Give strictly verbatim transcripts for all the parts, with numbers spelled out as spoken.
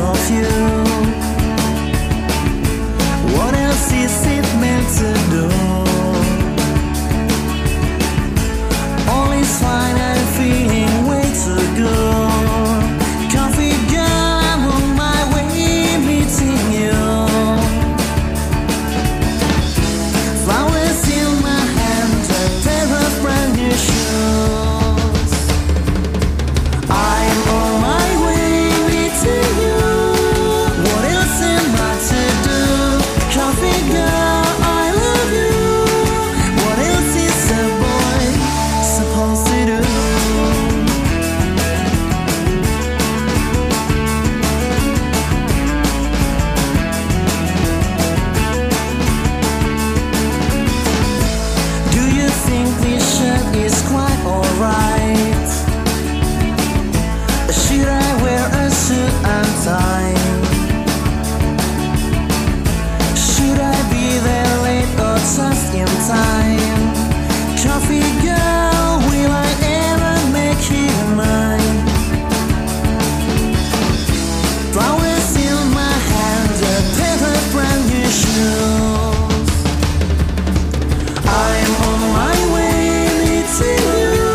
of you. What else is it meant to do? All is fine and feeling way too good. Coffee girl, I'm on my way meeting you. Flowers in my hand, a pair of brand new shoes. I'm on my way meeting you. What else am I to do? Coffee girl, I love you. What else is a boy supposed to do? Do you think this shirt is quite alright? Should I wear a suit and tie? Should I be there late or just in time? Coffee girl, will I ever make you mine? Flowers in my hand, a pair of brand new shoes. I'm on my way meeting you.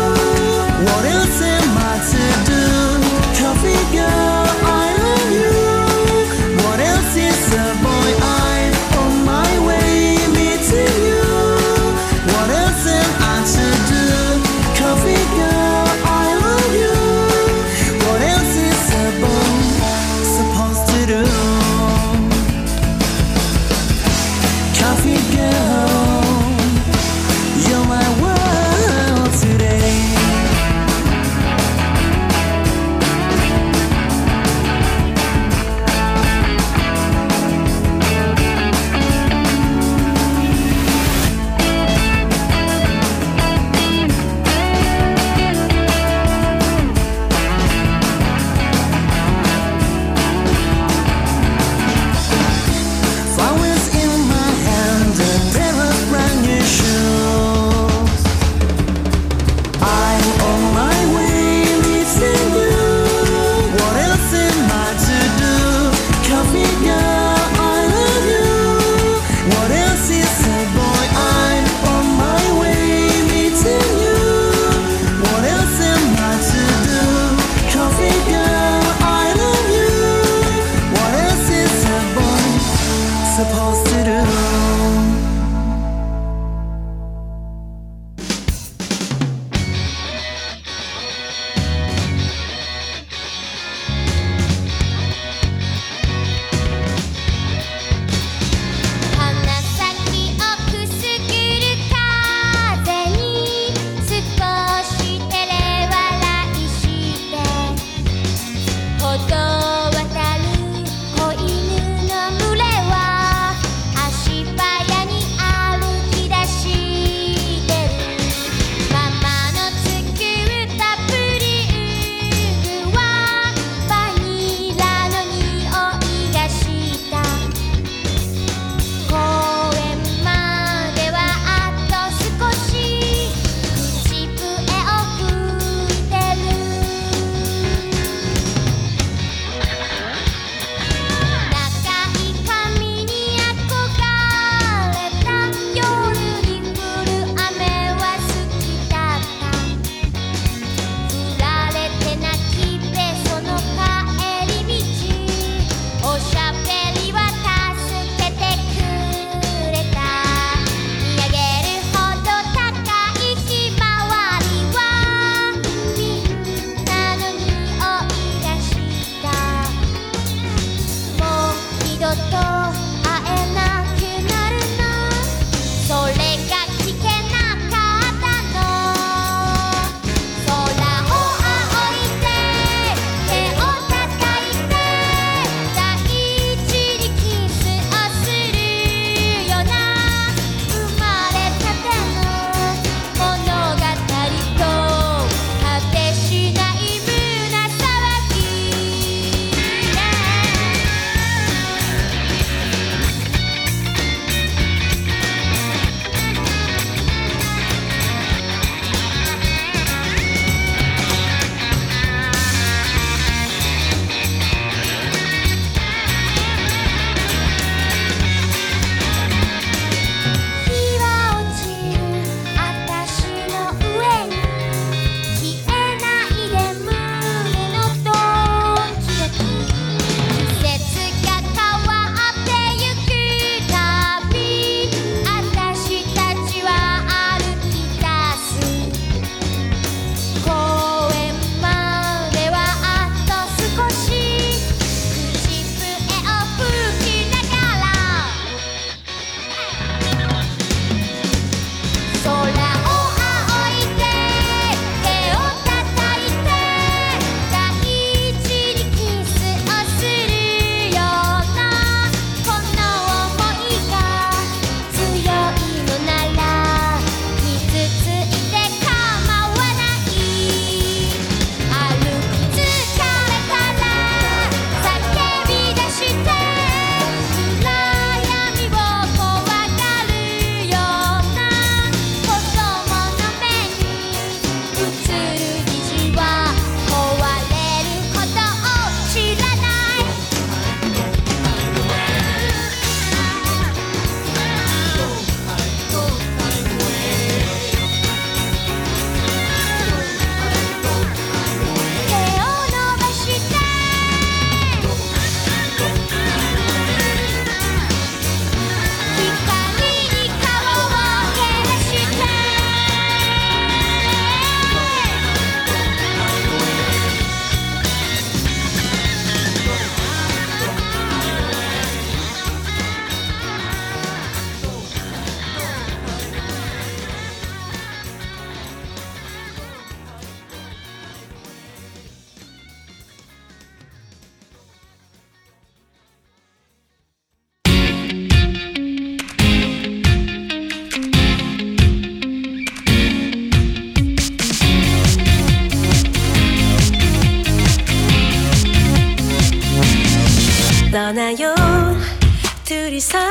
이상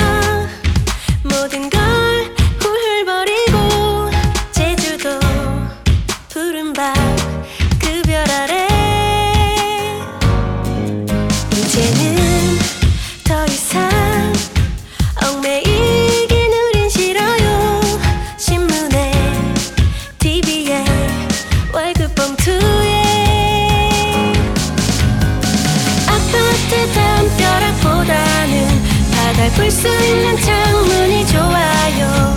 모든 걸 훌훌버리고 제주도 푸른 밤 그 별 아래 이제는 더 이상 얽매이긴 우린 싫어요. 신문에 티비에 월급 봉투에 아파트 담벼락보다는 바다 볼 수 있는 창문이 좋아요.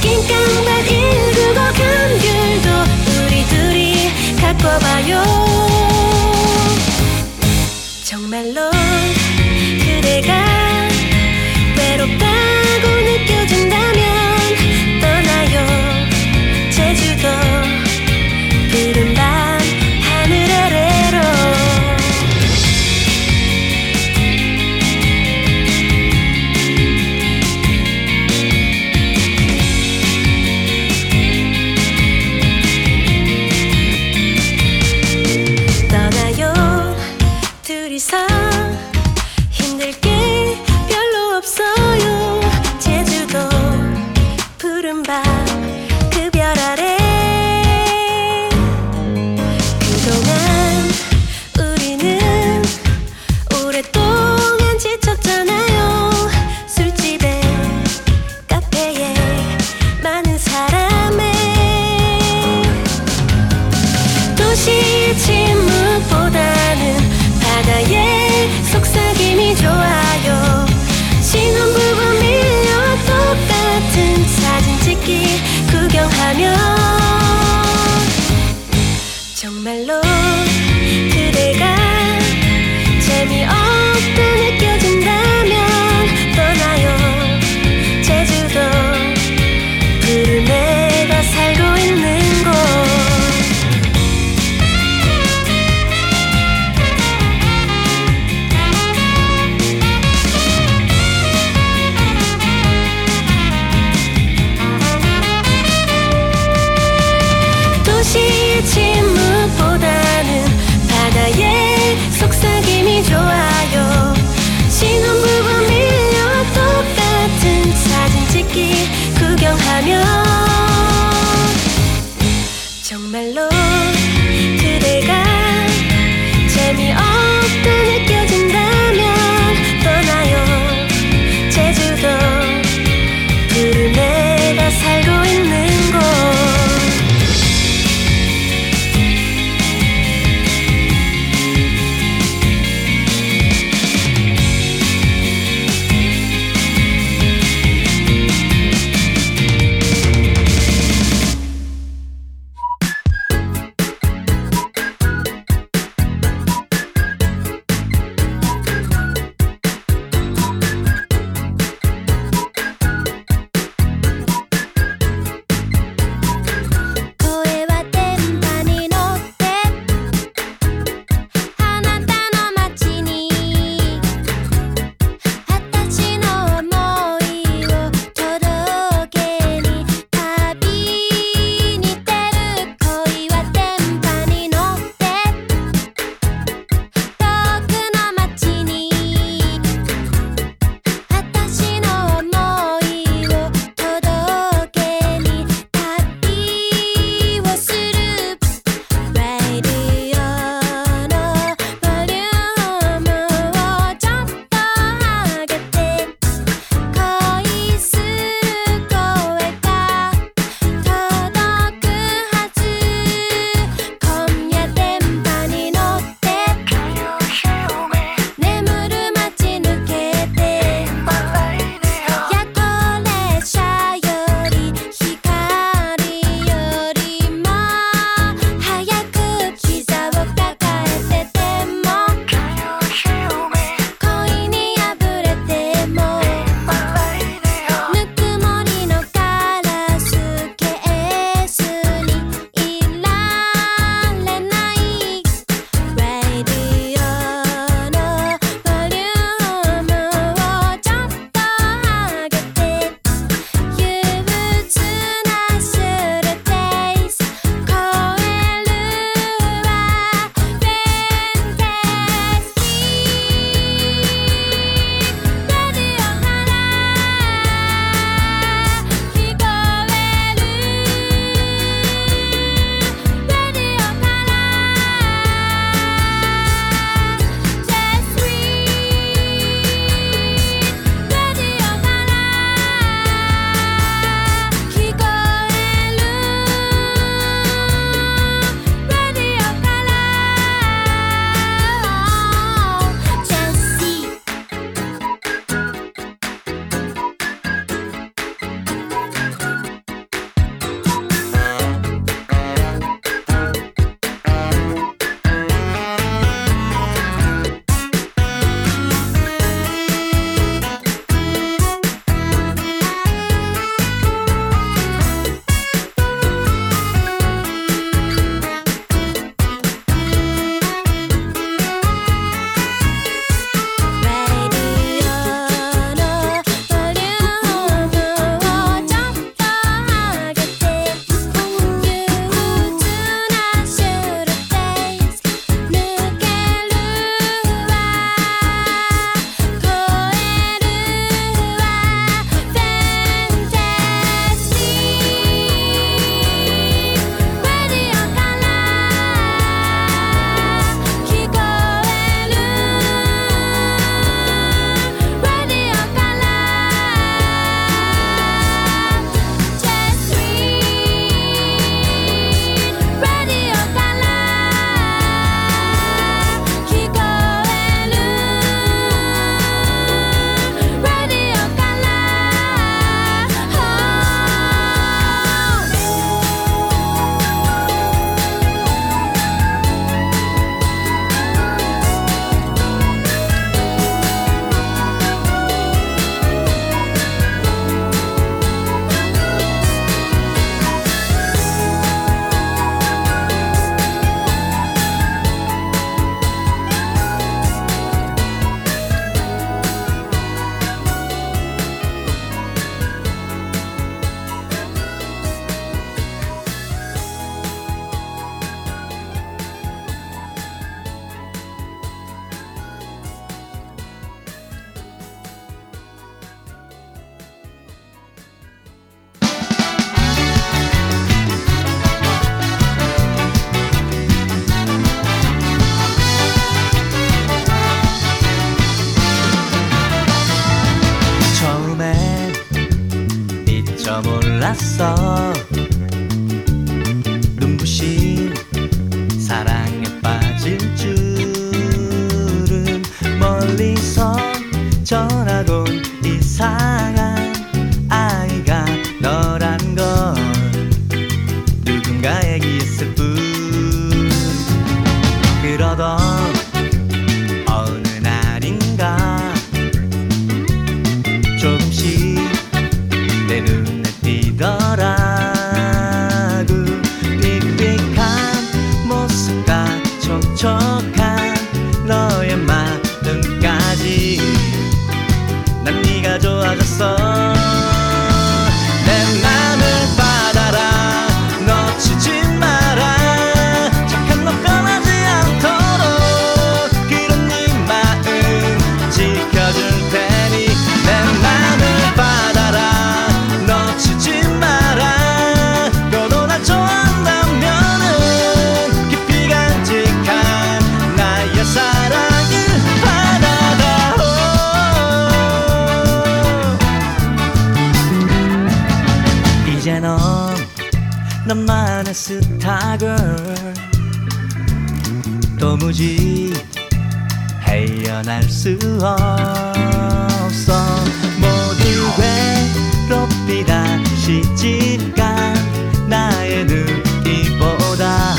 긴깡밭 일구고 감귤도 우리 둘이 갖고 와요. 정말로 그대가 외롭다고 느껴진다면 떠나요. 제주도 푸른 밤 하늘 아래로. 떠나요 둘이서 힘들 게 별로 없어요. 제주도 푸른 밤 그 별 아래 그동안 우리는 오랫동안 지쳤잖아요. 술집에 카페에 많은 사람에 도시의 침묵보다는 바다의 속삭임이 좋아요. 신혼부부 밀려와 똑같은 사진 찍기 구경하며 정말로 그대가 재미없다 느껴진다면 떠나요. 제주도 푸른 내가 살고 있는 곳. 도시의 침묵보다는 났어. 눈부신 사랑에 빠질 줄은. 멀리서 전학 온 이상한 아이가 너란 걸 누군가에게 있을 뿐. 그러던 어느 날인가 조금씩 내 눈에 띄더라고. 삑삑한 모습과 촉촉한 너의 마음까지 난 네가 좋아졌어. 내 맘을 받아라. 놓치지 마라. 착한 너 떠나지 않도록 그런 네 마음 지켜줄 테니. 내 맘을 받아라. 놓치지 마라. 너도 날 좋아한다면은 깊이 간직한 나의 사랑을 받아다오. 이제 넌 너만의 스타걸. 도무지 헤어날 수 없어. 모두 괴롭히 다시 집간 나의 눈빛보다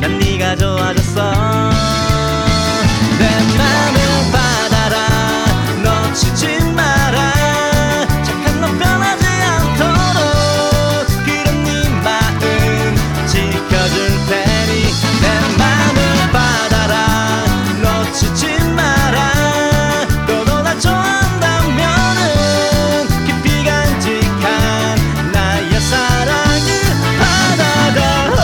난 네가 좋아졌어. 내 맘을 받아라. 놓치지 마라. 착한 너 변하지 않도록 그런 네 마음 지켜줄 테니. 내 맘을 받아라. 놓치지 마라. 너도 날 좋아한다면은 깊이 간직한 나의 사랑을 받아다오.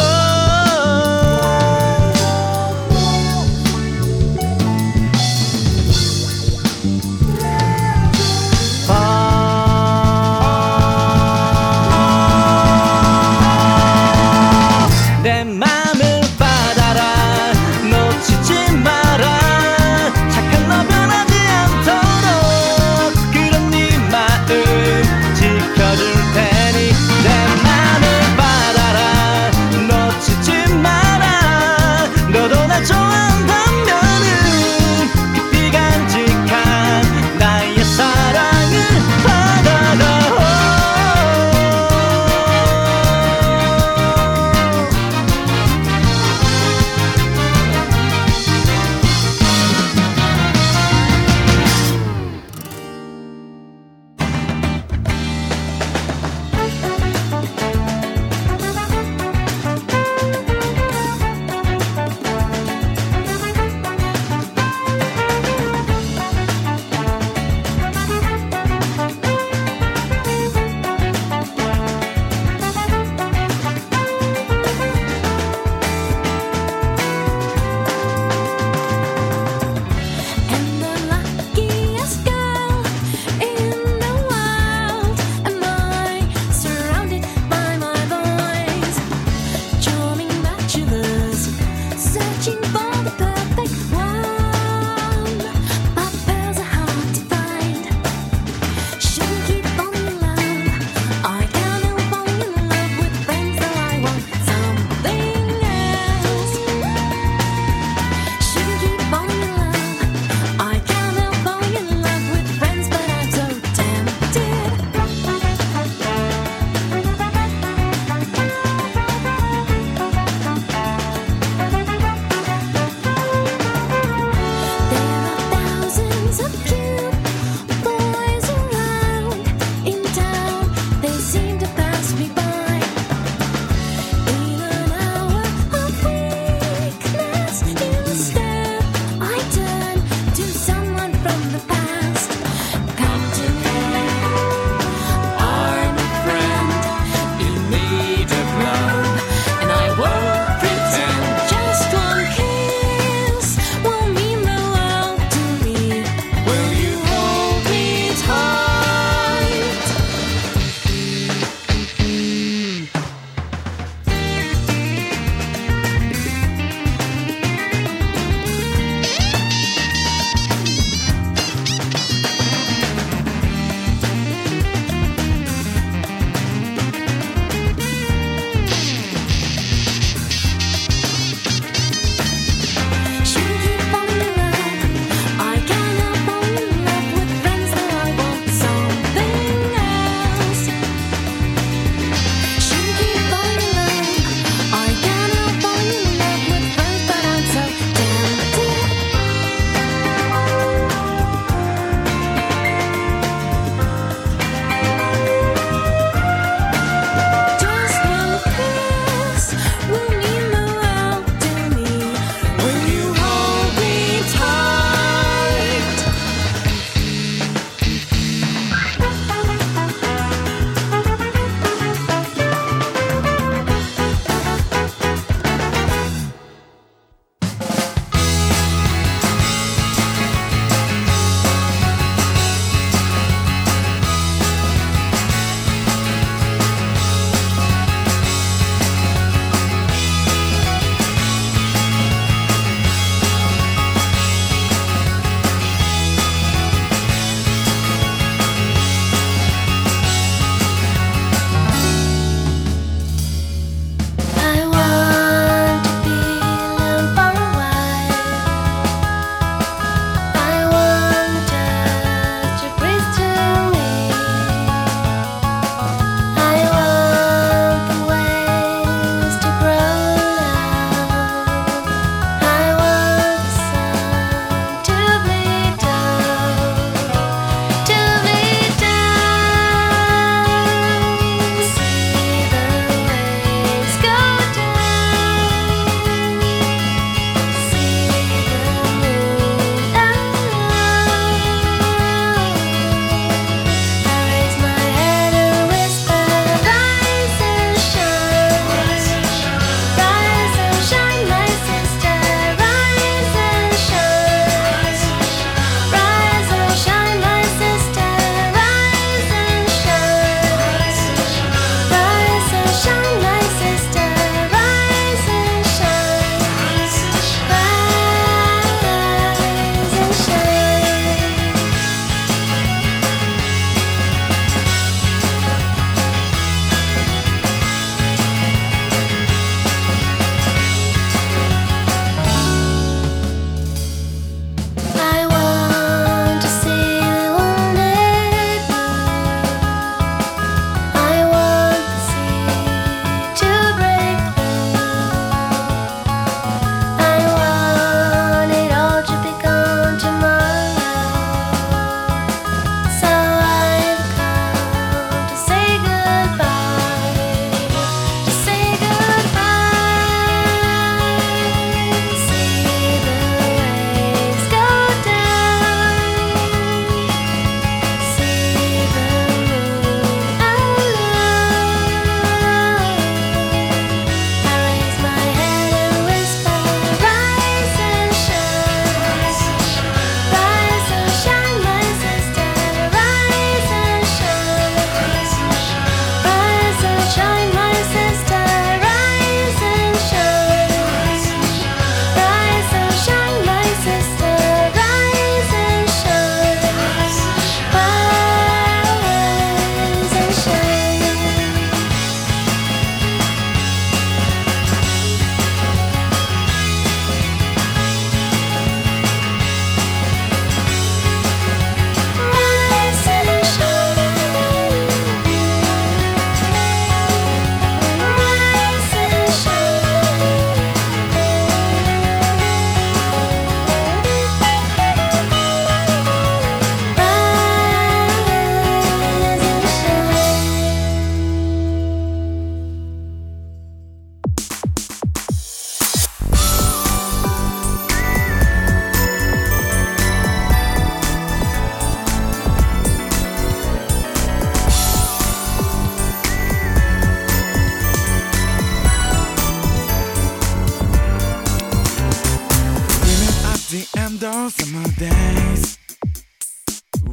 I'm those summer days.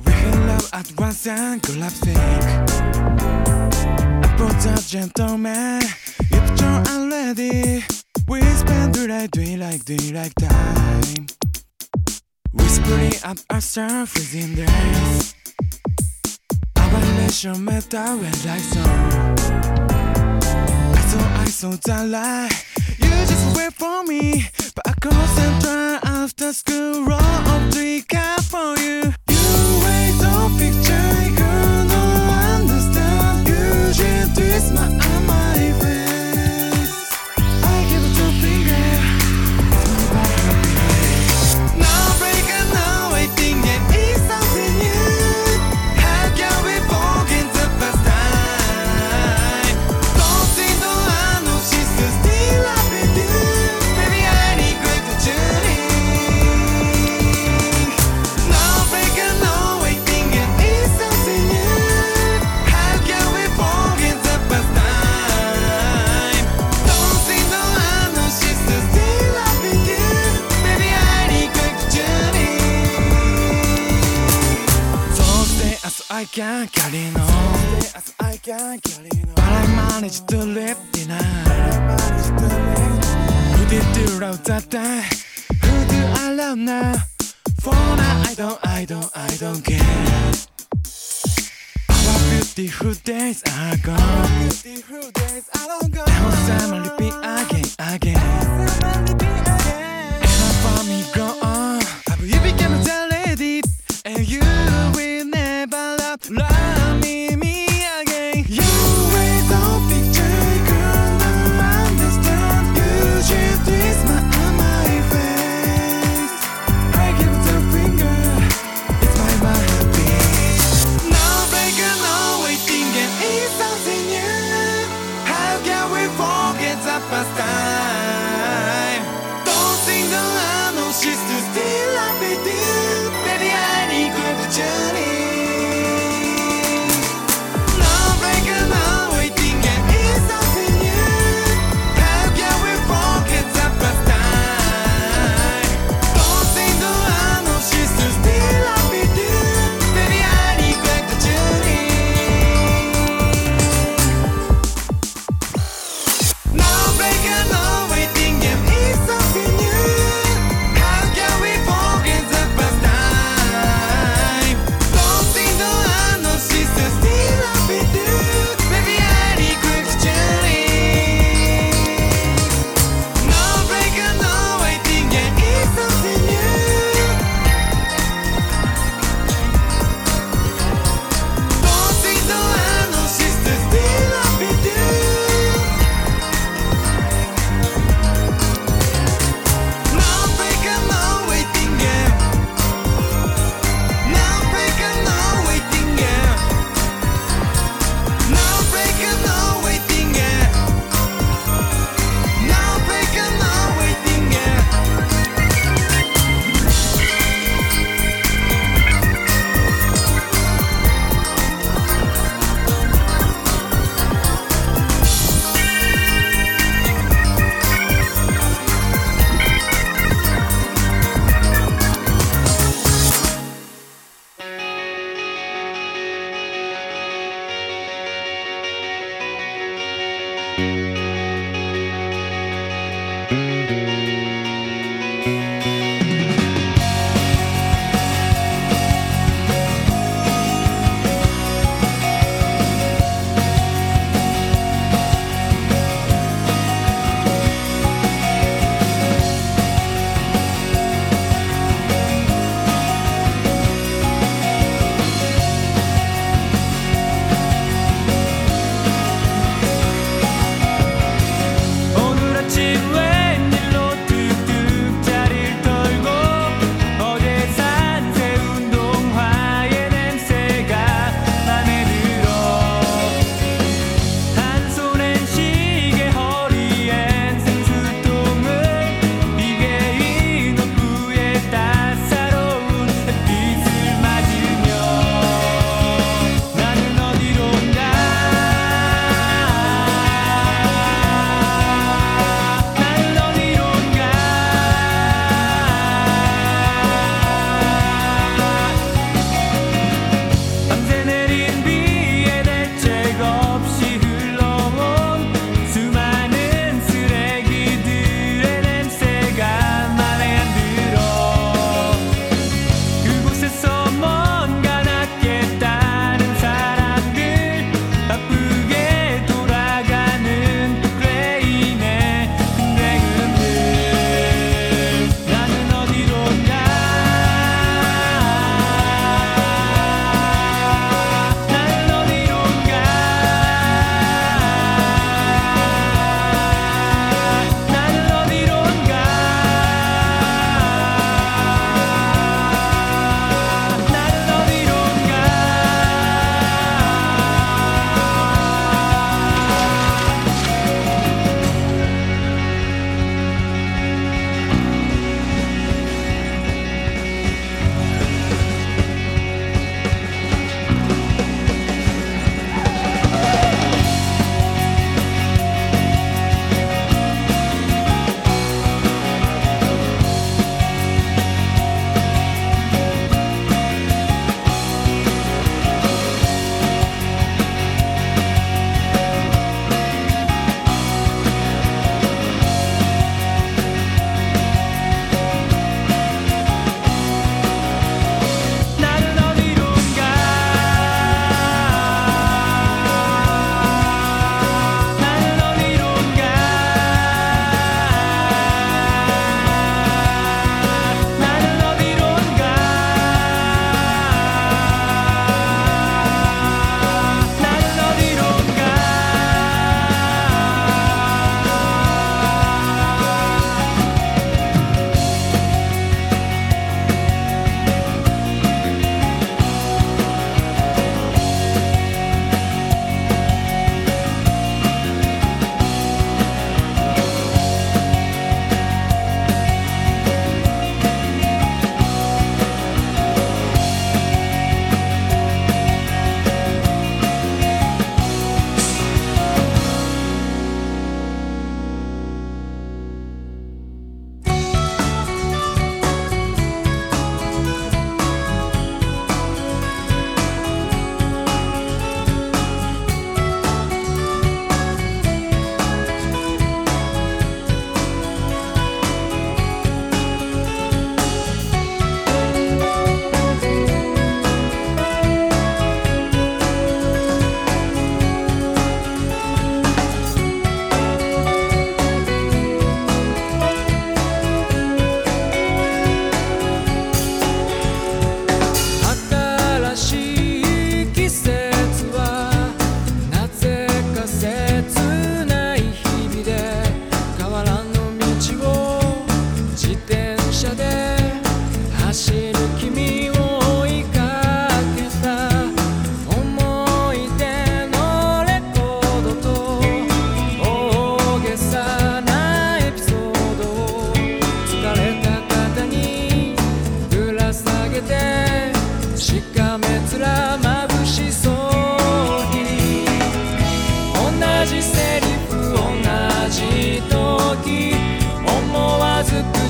We can love at once and collapsing. I put a gentleman. If you're unready, we spend the night doing like doing like time. Whispering at ourselves within days. Our relation matter when lights on. I saw I saw the light. You just wait for me. But I couldn't try after school. Roll up three car for you. You wait, don't picture it, girl, don't understand. You just twist my arm, my face. I give it your finger. Now break and now I think it is something new. How can we forget the past time? Don't think no, I know she's still alive. I can't carry no. I can't carry no. But I managed to live tonight. Who did you love that day? Who do I love now? For now I don't, I don't, I don't care. Our beautiful days are gone. Our beautiful days are gone. Now summer repeat again, again. And I found me grow on. You became a lady, and you will never. Love me, me again. You wait, don't picture it, girl, don't understand. You just twist my arm, my face. I give it a finger, it's my masterpiece. Now break and now we thinking it's something new. How can we forget the past time?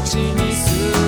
From the breeze,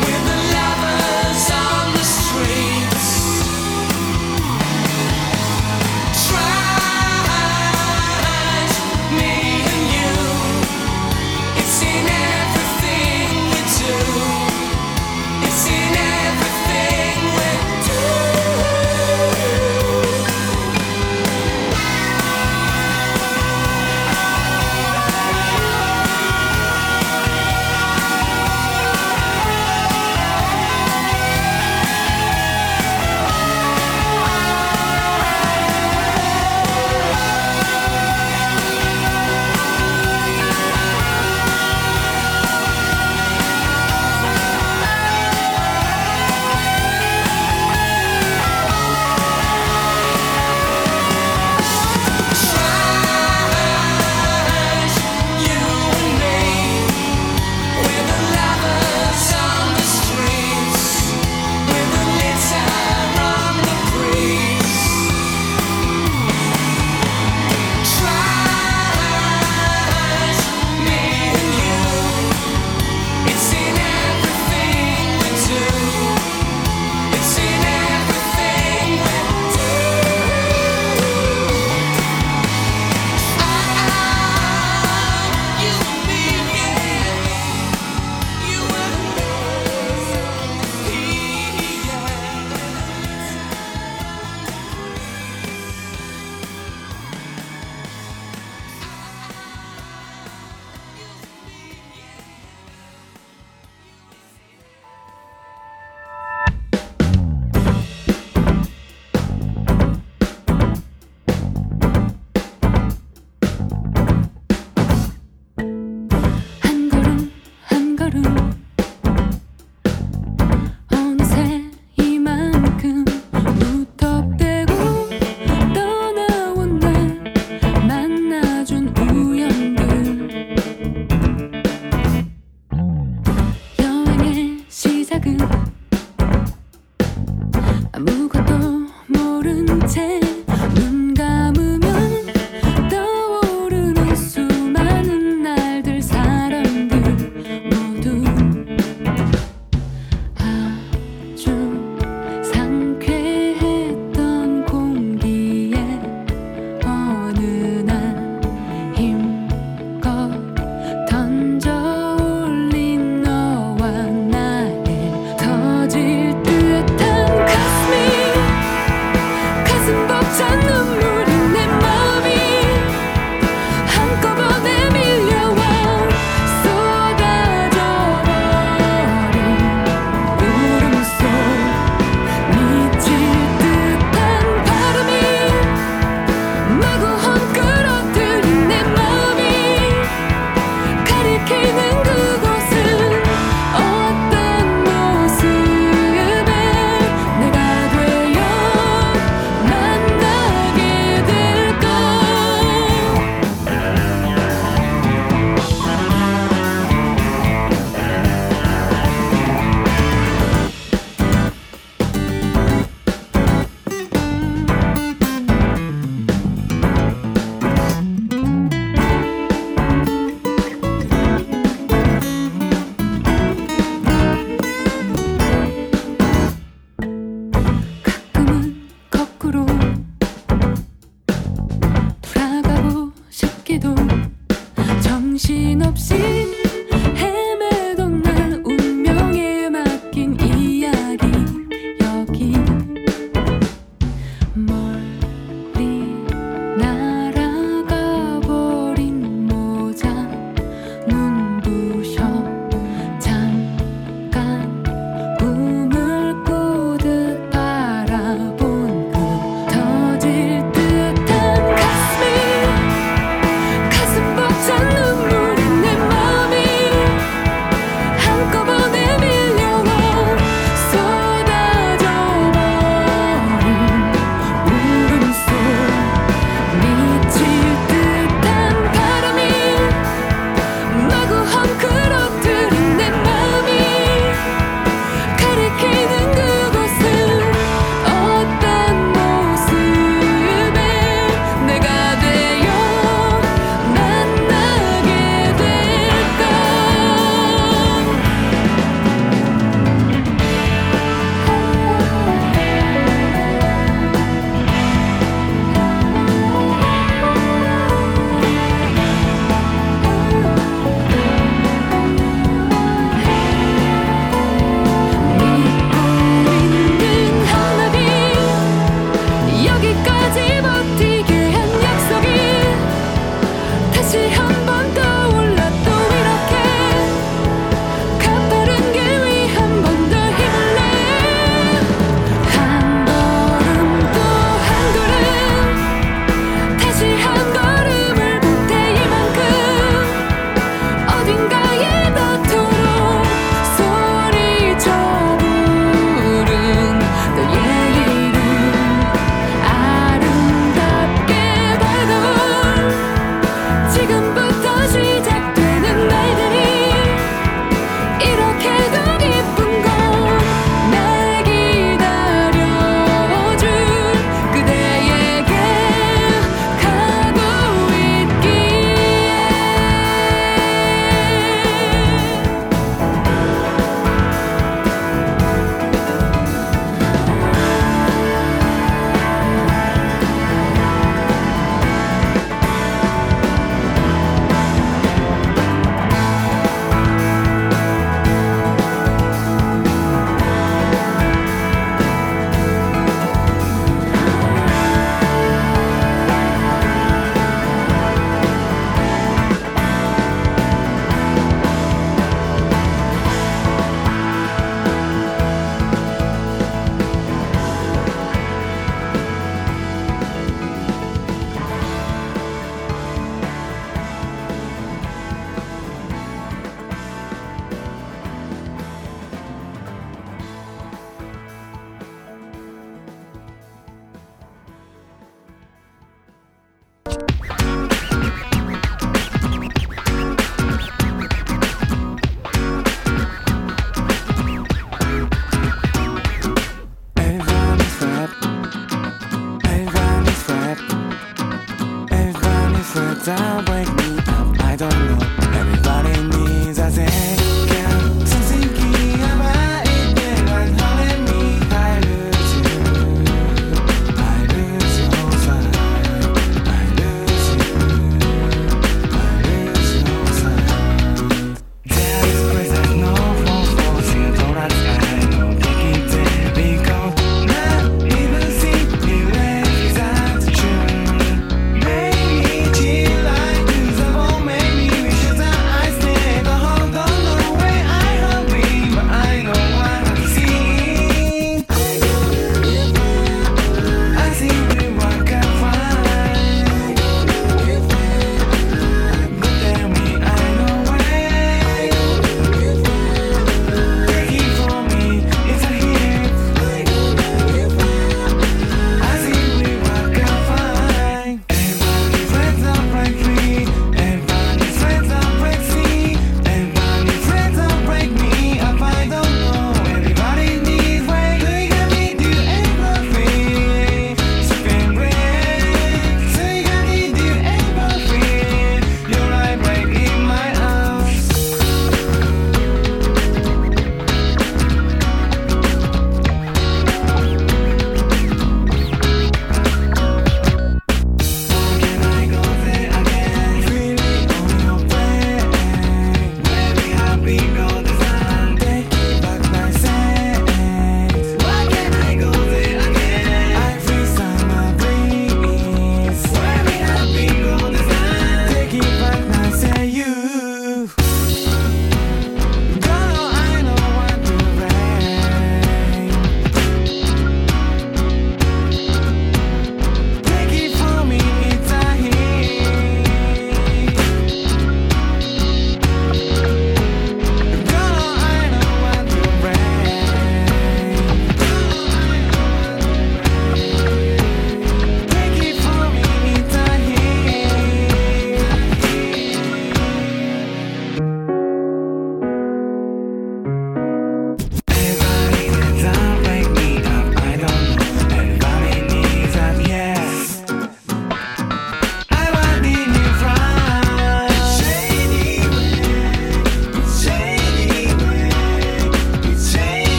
we're the lovers on the streets.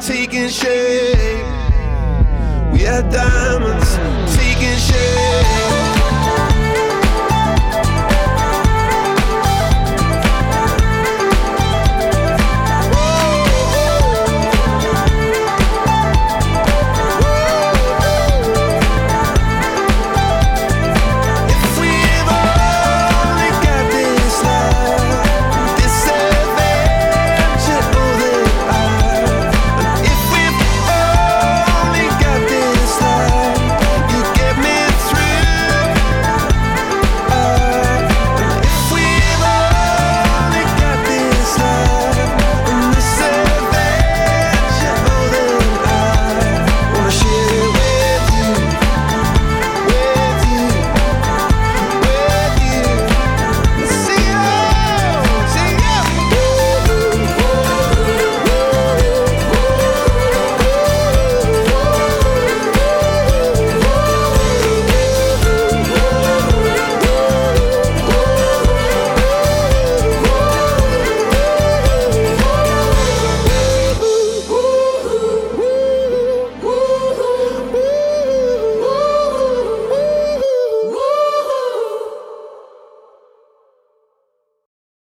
Taking shape, we are diamonds taking shape.